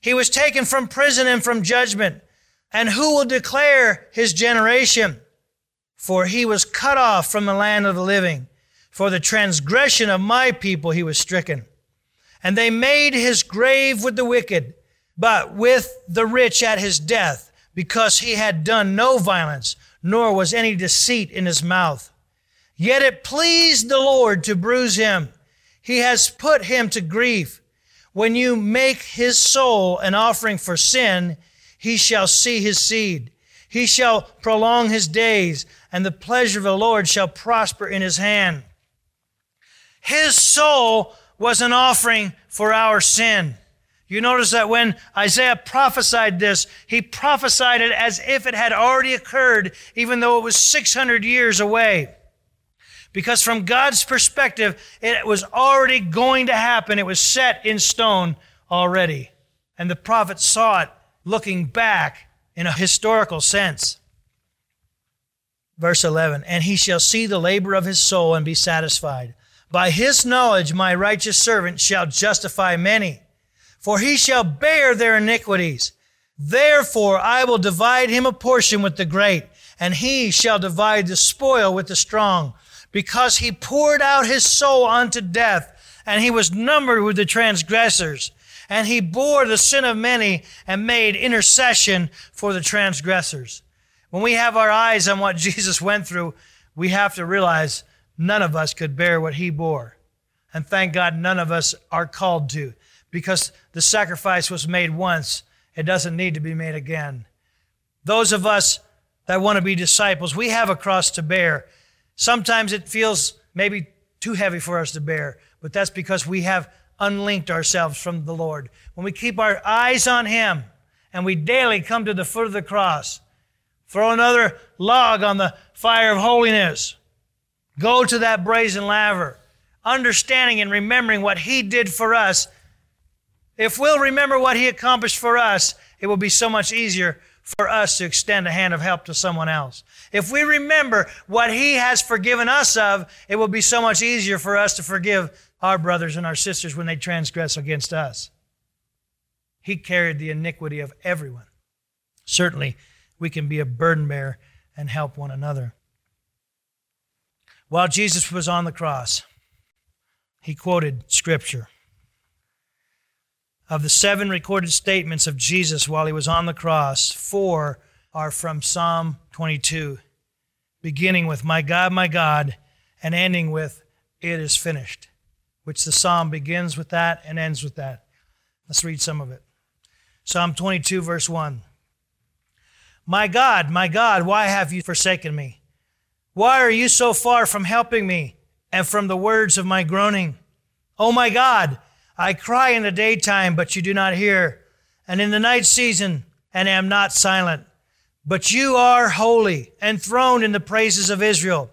He was taken from prison and from judgment. And who will declare his generation? For he was cut off from the land of the living. For the transgression of my people he was stricken. And they made his grave with the wicked, but with the rich at his death, because he had done no violence, nor was any deceit in his mouth. Yet it pleased the Lord to bruise him. He has put him to grief. When you make his soul an offering for sin, he shall see his seed. He shall prolong his days, and the pleasure of the Lord shall prosper in his hand. His soul was an offering for our sin. You notice that when Isaiah prophesied this, he prophesied it as if it had already occurred, even though it was six hundred years away. Because from God's perspective, it was already going to happen. It was set in stone already. And the prophet saw it looking back in a historical sense. Verse eleven, and he shall see the labor of his soul and be satisfied. By his knowledge, my righteous servant shall justify many, for he shall bear their iniquities. Therefore, I will divide him a portion with the great, and he shall divide the spoil with the strong, because he poured out his soul unto death, and he was numbered with the transgressors, and he bore the sin of many and made intercession for the transgressors. When we have our eyes on what Jesus went through, we have to realize none of us could bear what he bore. And thank God none of us are called to, because the sacrifice was made once. It doesn't need to be made again. Those of us that want to be disciples, we have a cross to bear. Sometimes it feels maybe too heavy for us to bear, but that's because we have unlinked ourselves from the Lord. When we keep our eyes on him and we daily come to the foot of the cross, throw another log on the fire of holiness, go to that brazen laver, understanding and remembering what he did for us. If we'll remember what he accomplished for us, it will be so much easier for us to extend a hand of help to someone else. If we remember what he has forgiven us of, it will be so much easier for us to forgive our brothers and our sisters when they transgress against us. He carried the iniquity of everyone. Certainly, we can be a burden bearer and help one another. While Jesus was on the cross, he quoted Scripture. Of the seven recorded statements of Jesus while he was on the cross, four are from Psalm twenty-two, beginning with, "My God, my God," and ending with, "It is finished," which the psalm begins with that and ends with that. Let's read some of it. Psalm twenty-two, verse one. "My God, my God, why have you forsaken me? Why are you so far from helping me and from the words of my groaning? Oh my God, I cry in the daytime, but you do not hear, and in the night season, and am not silent. But you are holy, enthroned in the praises of Israel.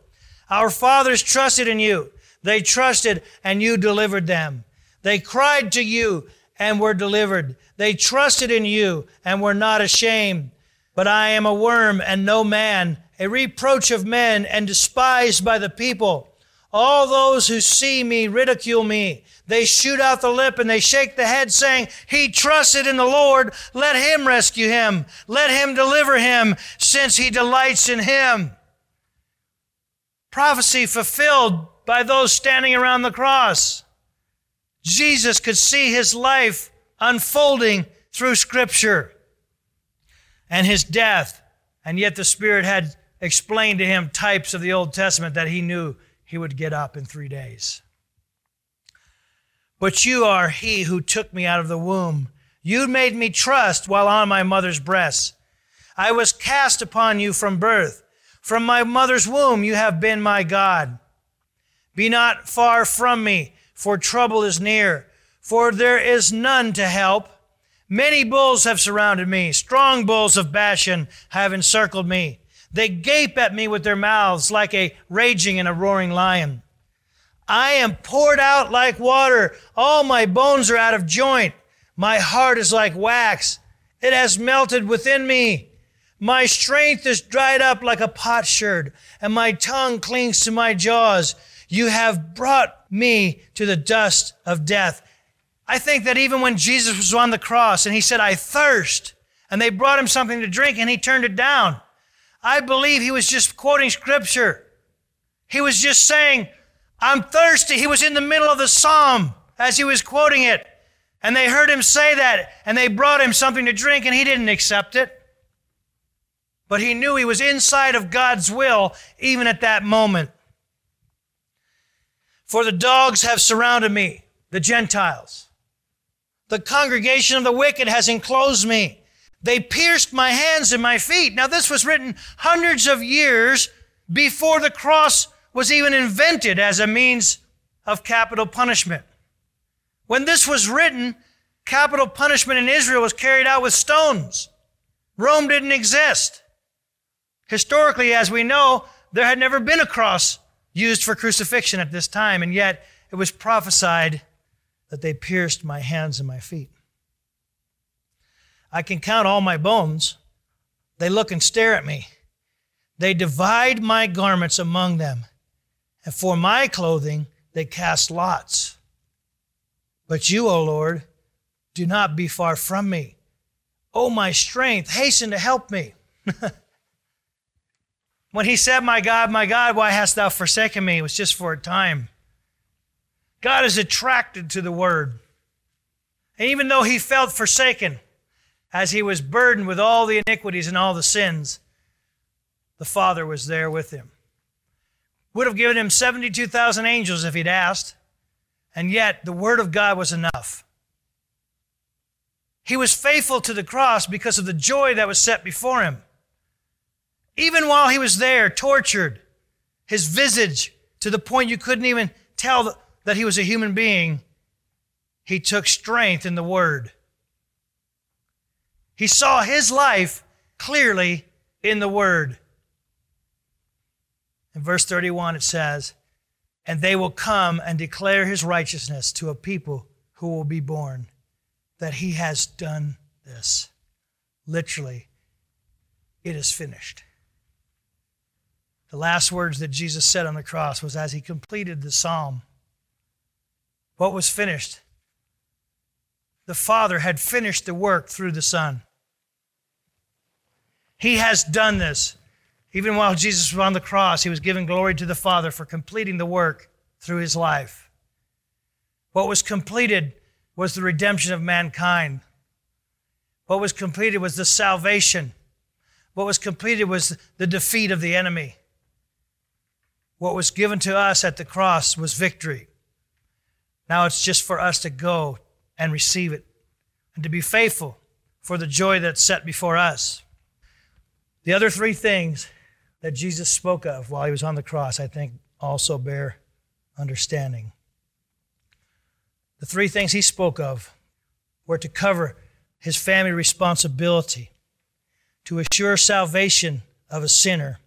Our fathers trusted in you. They trusted, and you delivered them. They cried to you, and were delivered. They trusted in you, and were not ashamed. But I am a worm and no man, a reproach of men and despised by the people. All those who see me ridicule me. They shoot out the lip and they shake the head, saying, 'He trusted in the Lord. Let him rescue him. Let him deliver him, since he delights in him.'" Prophecy fulfilled by those standing around the cross. Jesus could see his life unfolding through Scripture and his death. And yet the Spirit had explained to him types of the Old Testament that he knew he would get up in three days. "But you are he who took me out of the womb. You made me trust while on my mother's breast. I was cast upon you from birth. From my mother's womb you have been my God. Be not far from me, for trouble is near, for there is none to help. Many bulls have surrounded me. Strong bulls of Bashan have encircled me. They gape at me with their mouths like a raging and a roaring lion. I am poured out like water. All my bones are out of joint. My heart is like wax. It has melted within me. My strength is dried up like a potsherd, and my tongue clings to my jaws. You have brought me to the dust of death. I think that even when Jesus was on the cross and he said, I thirst, and they brought him something to drink and he turned it down, I believe he was just quoting scripture. He was just saying, I'm thirsty. He was in the middle of the psalm as he was quoting it. And they heard him say that, and they brought him something to drink, and he didn't accept it. But he knew he was inside of God's will, even at that moment. For the dogs have surrounded me, the Gentiles. The congregation of the wicked has enclosed me. They pierced my hands and my feet. Now, this was written hundreds of years before the cross was even invented as a means of capital punishment. When this was written, capital punishment in Israel was carried out with stones. Rome didn't exist. Historically, as we know, there had never been a cross used for crucifixion at this time, and yet it was prophesied that they pierced my hands and my feet. I can count all my bones. They look and stare at me. They divide my garments among them, and for my clothing they cast lots. But you, O Lord, do not be far from me. O my strength, hasten to help me. When he said, my God, my God, why hast thou forsaken me? It was just for a time. God is attracted to the word. And even though he felt forsaken, as he was burdened with all the iniquities and all the sins, the Father was there with him. Would have given him seventy-two thousand angels if he'd asked, and yet the word of God was enough. He was faithful to the cross because of the joy that was set before him. Even while he was there, tortured, his visage to the point you couldn't even tell that he was a human being, he took strength in the word. He saw his life clearly in the word. In verse thirty-one it says, and they will come and declare his righteousness to a people who will be born, that he has done this. Literally, it is finished. The last words that Jesus said on the cross was as he completed the psalm. What was finished? The Father had finished the work through the Son. He has done this. Even while Jesus was on the cross, he was giving glory to the Father for completing the work through his life. What was completed was the redemption of mankind. What was completed was the salvation. What was completed was the defeat of the enemy. What was given to us at the cross was victory. Now it's just for us to go and receive it and to be faithful for the joy that's set before us. The other three things that Jesus spoke of while he was on the cross, I think, also bear understanding. The three things he spoke of were to cover his family responsibility, to assure salvation of a sinner,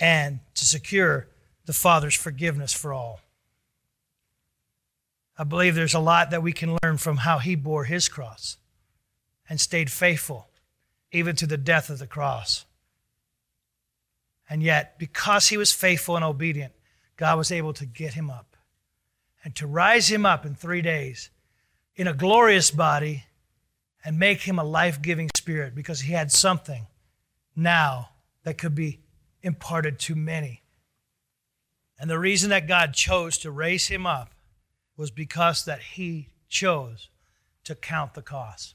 and to secure the Father's forgiveness for all. I believe there's a lot that we can learn from how he bore his cross and stayed faithful even to the death of the cross. And yet, because he was faithful and obedient, God was able to get him up and to rise him up in three days in a glorious body and make him a life-giving spirit, because he had something now that could be imparted to many. And the reason that God chose to raise him up was because that he chose to count the cost.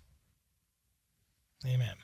Amen.